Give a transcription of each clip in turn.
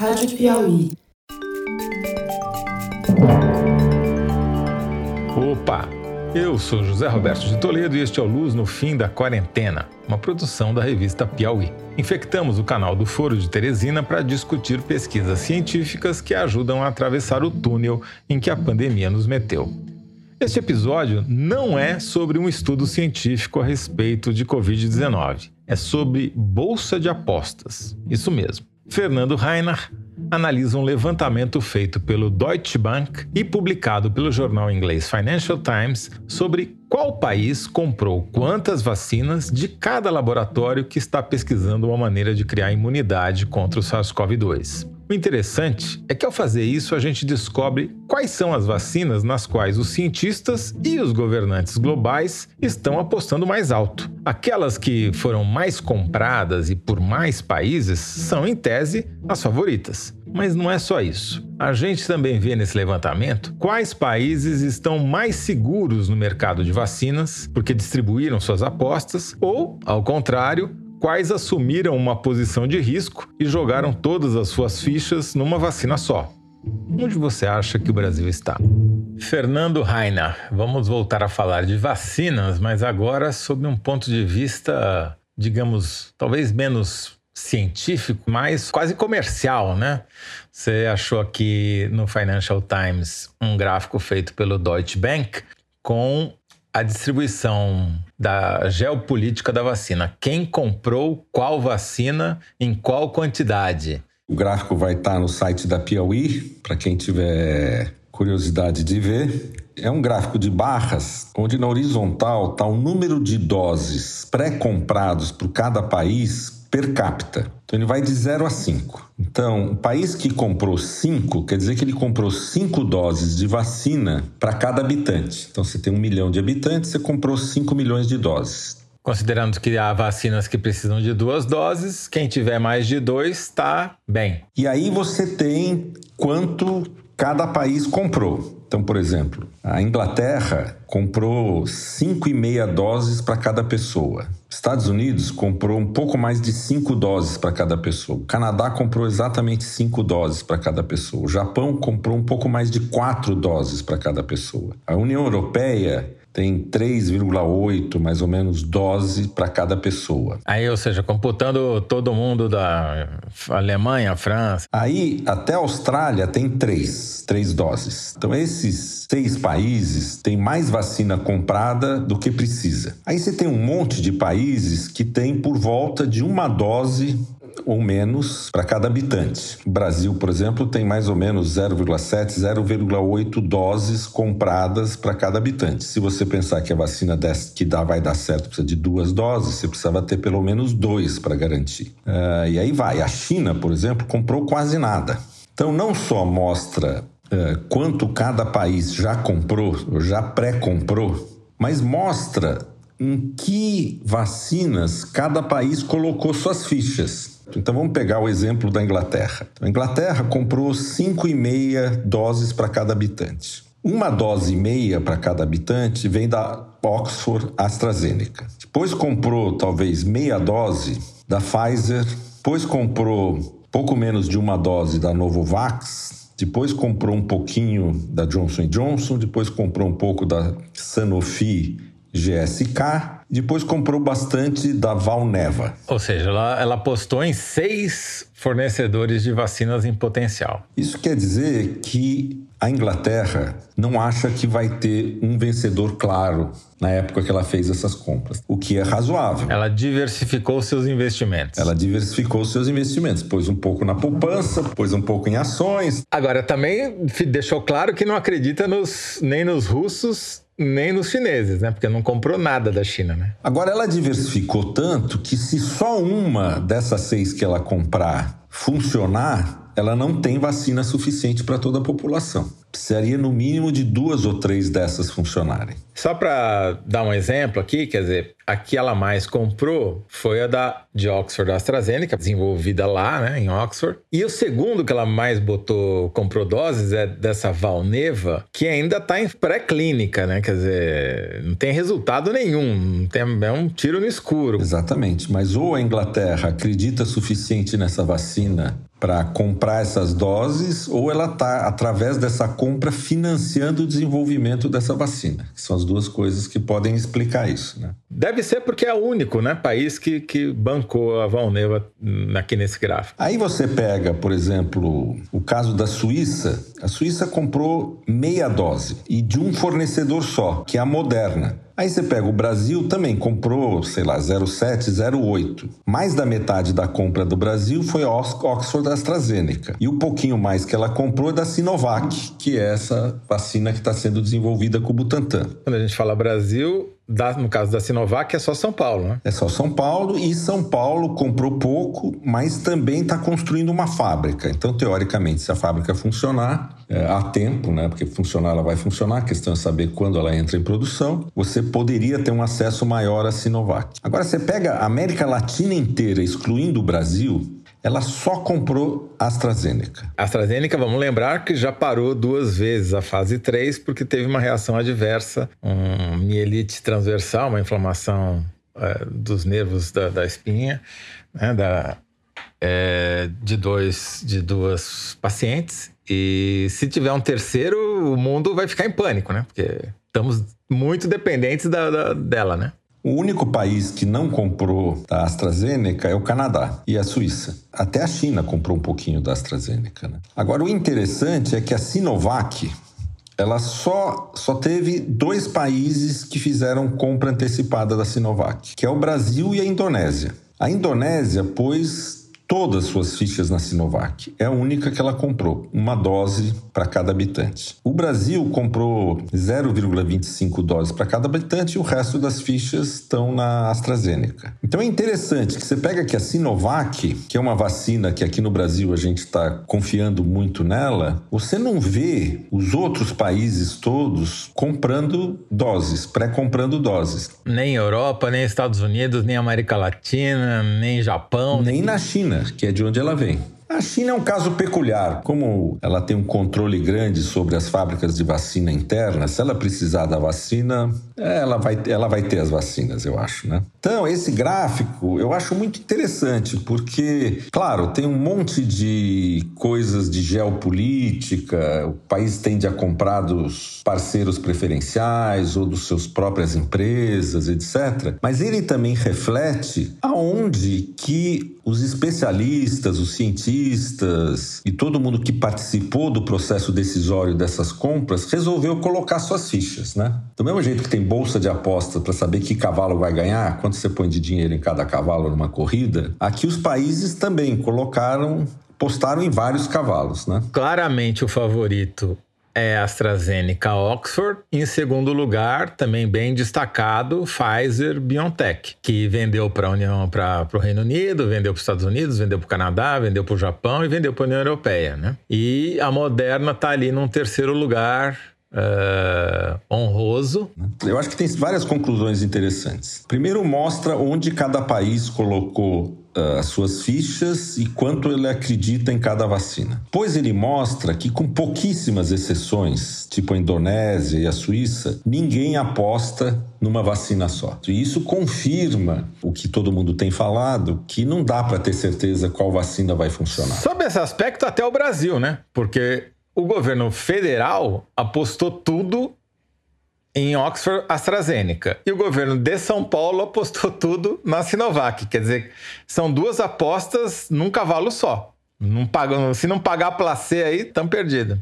Rádio Piauí. Opa! Eu sou José Roberto de Toledo e este é o Luz no Fim da Quarentena, uma produção da revista Piauí. Infectamos o canal do Foro de Teresina para discutir pesquisas científicas que ajudam a atravessar o túnel em que a pandemia nos meteu. Este episódio não é sobre um estudo científico a respeito de Covid-19. É sobre bolsa de apostas. Isso mesmo. Fernando Reinach analisa um levantamento feito pelo Deutsche Bank e publicado pelo jornal inglês Financial Times sobre qual país comprou quantas vacinas de cada laboratório que está pesquisando uma maneira de criar imunidade contra o SARS-CoV-2. O interessante é que, ao fazer isso, a gente descobre quais são as vacinas nas quais os cientistas e os governantes globais estão apostando mais alto. Aquelas que foram mais compradas e por mais países são, em tese, as favoritas. Mas não é só isso. A gente também vê nesse levantamento quais países estão mais seguros no mercado de vacinas porque distribuíram suas apostas ou, ao contrário, quais assumiram uma posição de risco e jogaram todas as suas fichas numa vacina só. Onde você acha que o Brasil está? Fernando Reinach, vamos voltar a falar de vacinas, mas agora sob um ponto de vista, digamos, talvez menos científico, mas quase comercial, né? Você achou aqui no Financial Times um gráfico feito pelo Deutsche Bank com a distribuição da geopolítica da vacina. Quem comprou qual vacina, em qual quantidade? O gráfico vai estar no site da Piauí, para quem tiver curiosidade de ver. É um gráfico de barras, onde na horizontal está o número de doses pré-comprados por cada país per capita. Então ele vai de 0 a 5. Então, o país que comprou 5, quer dizer que ele comprou 5 doses de vacina para cada habitante. Então, você tem 1 milhão de habitantes, você comprou 5 milhões de doses. Considerando que há vacinas que precisam de 2 doses, quem tiver mais de 2 está bem. E aí você tem quanto cada país comprou. Então, por exemplo, a Inglaterra comprou 5,5 doses para cada pessoa. Estados Unidos comprou um pouco mais de 5 doses para cada pessoa. O Canadá comprou exatamente 5 doses para cada pessoa. O Japão comprou um pouco mais de 4 doses para cada pessoa. A União Europeia tem 3,8, mais ou menos, dose para cada pessoa. Aí, ou seja, computando todo mundo da Alemanha, França. Aí, até a Austrália tem 3 doses. Então, esses 6 países têm mais vacina comprada do que precisa. Aí você tem um monte de países que tem por volta de 1 dose ou menos para cada habitante. O Brasil, por exemplo, tem mais ou menos 0,7, 0,8 doses compradas para cada habitante. Se você pensar que a vacina que dá vai dar certo precisa de 2 doses, você precisava ter pelo menos 2 para garantir. E aí vai. A China, por exemplo, comprou quase nada. Então, não só mostra quanto cada país já comprou, ou já pré-comprou, mas mostra em que vacinas cada país colocou suas fichas. Então vamos pegar o exemplo da Inglaterra. A Inglaterra comprou 5,5 doses para cada habitante. 1,5 dose para cada habitante vem da Oxford-AstraZeneca. Depois comprou talvez 0,5 dose da Pfizer. Depois comprou pouco menos de 1 dose da Novavax. Depois comprou um pouquinho da Johnson & Johnson. Depois comprou um pouco da Sanofi GSK, depois comprou bastante da Valneva. Ou seja, ela apostou em 6 fornecedores de vacinas em potencial. Isso quer dizer que a Inglaterra não acha que vai ter um vencedor claro na época que ela fez essas compras, o que é razoável. Ela diversificou seus investimentos. Pôs um pouco na poupança, pôs um pouco em ações. Agora, também deixou claro que não acredita nem nos russos, nem nos chineses, né? Porque não comprou nada da China, né? Agora, ela diversificou tanto que se só uma dessas 6 que ela comprar funcionar, ela não tem vacina suficiente para toda a população. Precisaria, no mínimo, de 2 ou 3 dessas funcionarem. Só para dar um exemplo aqui, quer dizer, a que ela mais comprou foi a de Oxford, da AstraZeneca, desenvolvida lá, né, em Oxford. E o segundo que ela mais comprou doses é dessa Valneva, que ainda está em pré-clínica, né? Quer dizer, não tem resultado nenhum, é um tiro no escuro. Exatamente, mas ou a Inglaterra acredita suficiente nessa vacina para comprar essas doses, ou ela está, através dessa compra, financiando o desenvolvimento dessa vacina. São as duas coisas que podem explicar isso, né? Deve ser porque é o único, né, país que bancou a Valneva aqui nesse gráfico. Aí você pega, por exemplo, o caso da Suíça. A Suíça comprou meia dose e de um fornecedor só, que é a Moderna. Aí você pega o Brasil, também comprou, 0,7, 0,8. Mais da metade da compra do Brasil foi a Oxford-AstraZeneca. E o pouquinho mais que ela comprou é da Sinovac, que é essa vacina que está sendo desenvolvida com o Butantan. Quando a gente fala Brasil, no caso da Sinovac, é só São Paulo, né? É só São Paulo, e São Paulo comprou pouco, mas também está construindo uma fábrica. Então, teoricamente, se a fábrica funcionar, há tempo, né? Porque funcionar, ela vai funcionar. A questão é saber quando ela entra em produção. Você poderia ter um acesso maior à Sinovac. Agora, você pega a América Latina inteira, excluindo o Brasil, ela só comprou AstraZeneca. A AstraZeneca, vamos lembrar que já parou duas vezes a fase 3 porque teve uma reação adversa, um mielite transversal, uma inflamação dos nervos da espinha, né, de duas pacientes. E se tiver um terceiro, o mundo vai ficar em pânico, né? Porque estamos muito dependentes dela, né? O único país que não comprou da AstraZeneca é o Canadá e a Suíça. Até a China comprou um pouquinho da AstraZeneca, né? Agora, o interessante é que a Sinovac, ela só teve dois países que fizeram compra antecipada da Sinovac, que é o Brasil e a Indonésia. A Indonésia pôs todas as suas fichas na Sinovac. É a única que ela comprou, uma dose para cada habitante. O Brasil comprou 0,25 doses para cada habitante e o resto das fichas estão na AstraZeneca. Então é interessante que você pega que a Sinovac, que é uma vacina que aqui no Brasil a gente está confiando muito nela, você não vê os outros países todos comprando doses, pré-comprando doses. Nem Europa, nem Estados Unidos, nem América Latina, nem Japão. Nem na China, que é de onde ela vem. A China é um caso peculiar. Como ela tem um controle grande sobre as fábricas de vacina interna, se ela precisar da vacina, ela vai ter as vacinas, eu acho, né? Então, esse gráfico eu acho muito interessante, porque, claro, tem um monte de coisas de geopolítica, o país tende a comprar dos parceiros preferenciais ou dos seus próprias empresas, etc. Mas ele também reflete aonde que os especialistas, os cientistas e todo mundo que participou do processo decisório dessas compras resolveu colocar suas fichas, né? Do mesmo jeito que tem bolsa de aposta para saber que cavalo vai ganhar, quanto você põe de dinheiro em cada cavalo numa corrida, aqui os países também apostaram em vários cavalos, né? Claramente o favorito é AstraZeneca, Oxford. Em segundo lugar, também bem destacado, Pfizer, BioNTech, que vendeu para a União, para o Reino Unido, vendeu para os Estados Unidos, vendeu para o Canadá, vendeu para o Japão e vendeu para a União Europeia, né? E a Moderna está ali num terceiro lugar, honroso. Eu acho que tem várias conclusões interessantes. Primeiro, mostra onde cada país colocou as suas fichas e quanto ele acredita em cada vacina. Pois ele mostra que, com pouquíssimas exceções, tipo a Indonésia e a Suíça, ninguém aposta numa vacina só. E isso confirma o que todo mundo tem falado, que não dá para ter certeza qual vacina vai funcionar. Sobre esse aspecto, até o Brasil, né? Porque o governo federal apostou tudo em Oxford AstraZeneca. E o governo de São Paulo apostou tudo na Sinovac. Quer dizer, são duas apostas num cavalo só. Se não pagar a placê aí, estamos perdidos.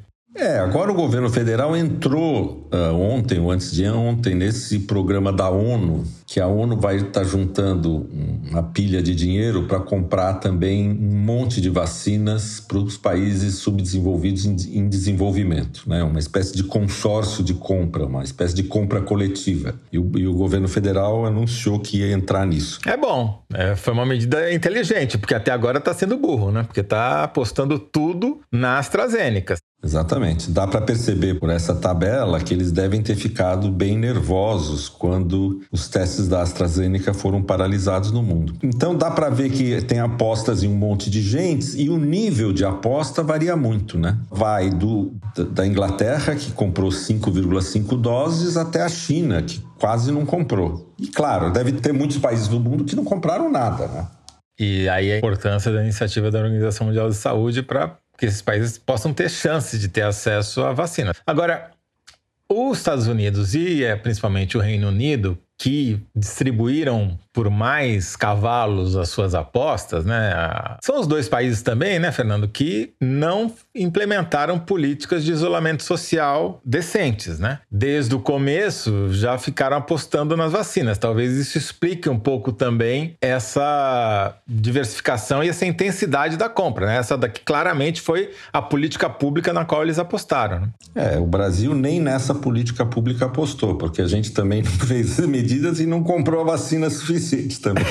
Agora o governo federal entrou ontem ou antes de ontem nesse programa da ONU, que a ONU vai estar juntando uma pilha de dinheiro para comprar também um monte de vacinas para os países subdesenvolvidos em desenvolvimento, né? Uma espécie de consórcio de compra, uma espécie de compra coletiva. E o governo federal anunciou que ia entrar nisso. É bom, foi uma medida inteligente, porque até agora está sendo burro, né? Porque está apostando tudo na AstraZeneca. Exatamente. Dá para perceber por essa tabela que eles devem ter ficado bem nervosos quando os testes da AstraZeneca foram paralisados no mundo. Então dá para ver que tem apostas em um monte de gente e o nível de aposta varia muito, né? Vai da Inglaterra, que comprou 5,5 doses, até a China, que quase não comprou. E claro, deve ter muitos países do mundo que não compraram nada, né? E aí a importância da iniciativa da Organização Mundial de Saúde para que esses países possam ter chance de ter acesso à vacina. Agora, os Estados Unidos e principalmente o Reino Unido, que distribuíram por mais cavalos as suas apostas, né? São os dois países também, né, Fernando, que não implementaram políticas de isolamento social decentes, né? Desde o começo já ficaram apostando nas vacinas. Talvez isso explique um pouco também essa diversificação e essa intensidade da compra, né? Essa daqui claramente foi a política pública na qual eles apostaram, né? O Brasil nem nessa política pública apostou, porque a gente também não fez medidas e não comprou a vacina suficiente também.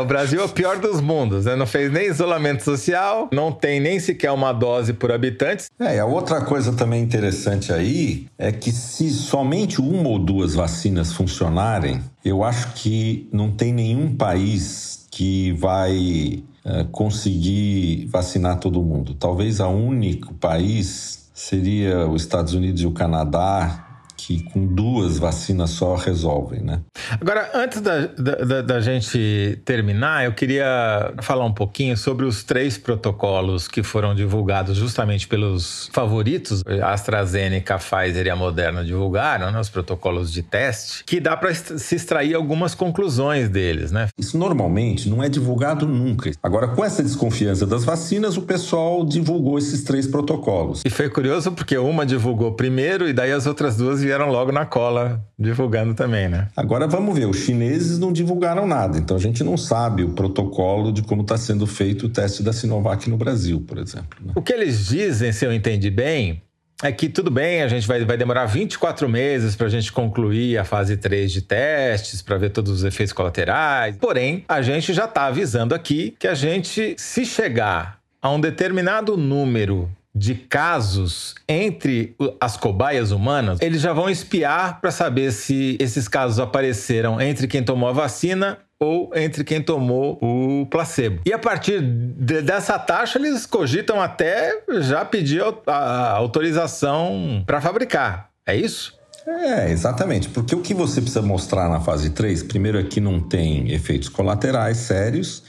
O Brasil é o pior dos mundos, né? Não fez nem isolamento social, não tem nem sequer uma dose por habitante. A outra coisa também interessante aí é que se somente uma ou duas vacinas funcionarem, eu acho que não tem nenhum país que vai conseguir vacinar todo mundo. Talvez o único país seria os Estados Unidos e o Canadá, que com duas vacinas só resolvem, né? Agora, antes da gente terminar, eu queria falar um pouquinho sobre os 3 protocolos que foram divulgados justamente pelos favoritos. A AstraZeneca, a Pfizer e a Moderna divulgaram, né, os protocolos de teste, que dá para se extrair algumas conclusões deles, né? Isso normalmente não é divulgado nunca. Agora, com essa desconfiança das vacinas, o pessoal divulgou esses 3 protocolos. E foi curioso porque uma divulgou primeiro e daí as outras duas vieram logo na cola, divulgando também, né? Agora vamos ver, os chineses não divulgaram nada, então a gente não sabe o protocolo de como está sendo feito o teste da Sinovac no Brasil, por exemplo, né? O que eles dizem, se eu entendi bem, é que tudo bem, a gente vai demorar 24 meses para a gente concluir a fase 3 de testes, para ver todos os efeitos colaterais, porém, a gente já está avisando aqui que a gente, se chegar a um determinado número de casos entre as cobaias humanas, eles já vão espiar para saber se esses casos apareceram entre quem tomou a vacina ou entre quem tomou o placebo. E a partir dessa taxa, eles cogitam até já pedir a autorização para fabricar. É isso? Exatamente. Porque o que você precisa mostrar na fase 3, primeiro, é que não tem efeitos colaterais sérios.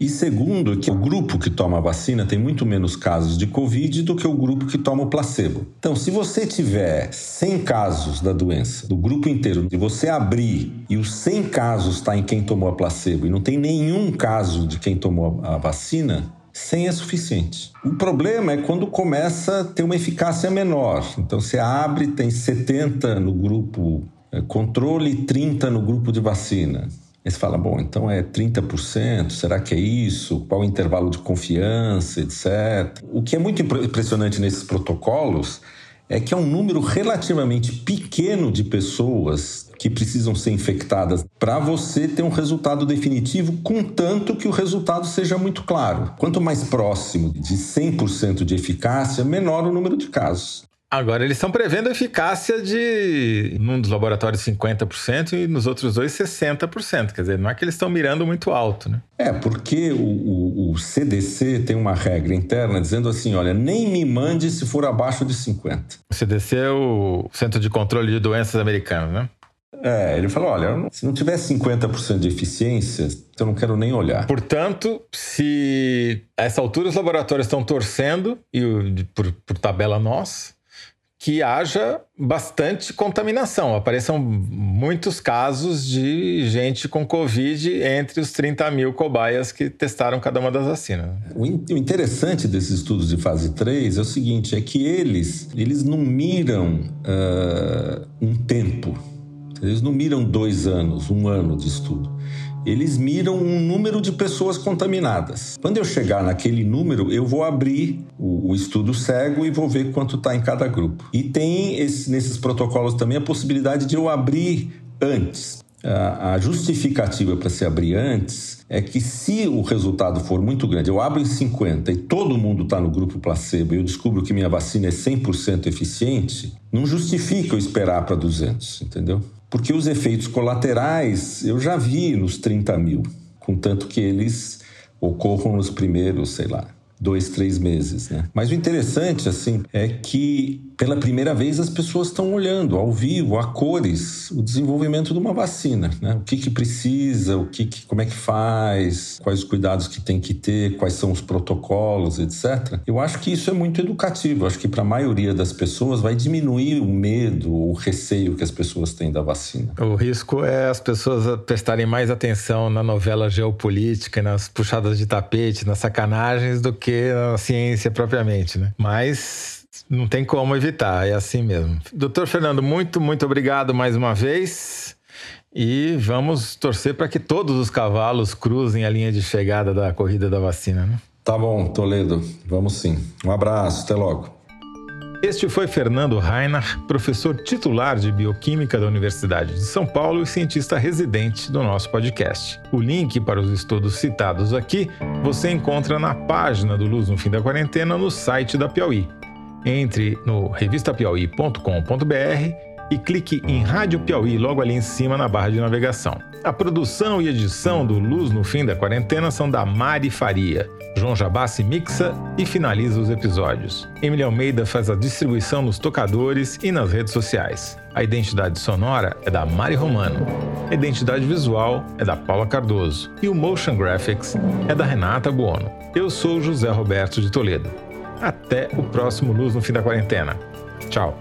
E segundo, que o grupo que toma a vacina tem muito menos casos de Covid do que o grupo que toma o placebo. Então, se você tiver 100 casos da doença, do grupo inteiro, e você abrir e os 100 casos está em quem tomou a placebo e não tem nenhum caso de quem tomou a vacina, 100 é suficiente. O problema é quando começa a ter uma eficácia menor. Então, você abre, tem 70 no grupo controle e 30 no grupo de vacina. Aí você fala, bom, então é 30%, será que é isso? Qual o intervalo de confiança, etc. O que é muito impressionante nesses protocolos é que é um número relativamente pequeno de pessoas que precisam ser infectadas para você ter um resultado definitivo, contanto que o resultado seja muito claro. Quanto mais próximo de 100% de eficácia, menor o número de casos. Agora, eles estão prevendo a eficácia de, num dos laboratórios, 50% e nos outros dois, 60%. Quer dizer, não é que eles estão mirando muito alto, né? Porque o CDC tem uma regra interna dizendo assim, olha, nem me mande se for abaixo de 50%. O CDC é o Centro de Controle de Doenças Americano, né? Ele falou, olha, se não tiver 50% de eficiência, eu não quero nem olhar. Portanto, se a essa altura os laboratórios estão torcendo, e por tabela nós, que haja bastante contaminação, apareçam muitos casos de gente com Covid entre os 30 mil cobaias que testaram cada uma das vacinas. O interessante desses estudos de fase 3 é o seguinte, é que eles não miram um tempo, eles não miram 2 anos, 1 ano de estudo. Eles miram um número de pessoas contaminadas. Quando eu chegar naquele número, eu vou abrir o estudo cego e vou ver quanto está em cada grupo. E tem nesses protocolos também a possibilidade de eu abrir antes. A justificativa para se abrir antes é que se o resultado for muito grande, eu abro em 50 e todo mundo está no grupo placebo e eu descubro que minha vacina é 100% eficiente, não justifica eu esperar para 200, entendeu? Porque os efeitos colaterais eu já vi nos 30 mil, contanto que eles ocorram nos primeiros, sei lá, 2-3 meses, né? Mas o interessante, assim, é que pela primeira vez as pessoas estão olhando ao vivo, a cores, o desenvolvimento de uma vacina, né? O que que precisa, como é que faz, quais os cuidados que tem que ter, quais são os protocolos, etc. Eu acho que isso é muito educativo. Eu acho que para a maioria das pessoas vai diminuir o medo, o receio que as pessoas têm da vacina. O risco é as pessoas prestarem mais atenção na novela geopolítica, nas puxadas de tapete, nas sacanagens, do que na ciência propriamente, né? Mas não tem como evitar, é assim mesmo. Doutor Fernando, muito, muito obrigado mais uma vez. E vamos torcer para que todos os cavalos cruzem a linha de chegada da corrida da vacina, né? Tá bom, Toledo. Vamos sim. Um abraço, até logo. Este foi Fernando Reinach, professor titular de Bioquímica da Universidade de São Paulo e cientista residente do nosso podcast. O link para os estudos citados aqui você encontra na página do Luz no Fim da Quarentena no site da Piauí. Entre no revistapiauí.com.br e clique em Rádio Piauí logo ali em cima na barra de navegação. A produção e edição do Luz no Fim da Quarentena são da Mari Faria. João Jabassi mixa e finaliza os episódios. Emília Almeida faz a distribuição nos tocadores e nas redes sociais. A identidade sonora é da Mari Romano. A identidade visual é da Paula Cardoso. E o Motion Graphics é da Renata Buono. Eu sou José Roberto de Toledo. Até o próximo Luz no Fim da Quarentena. Tchau.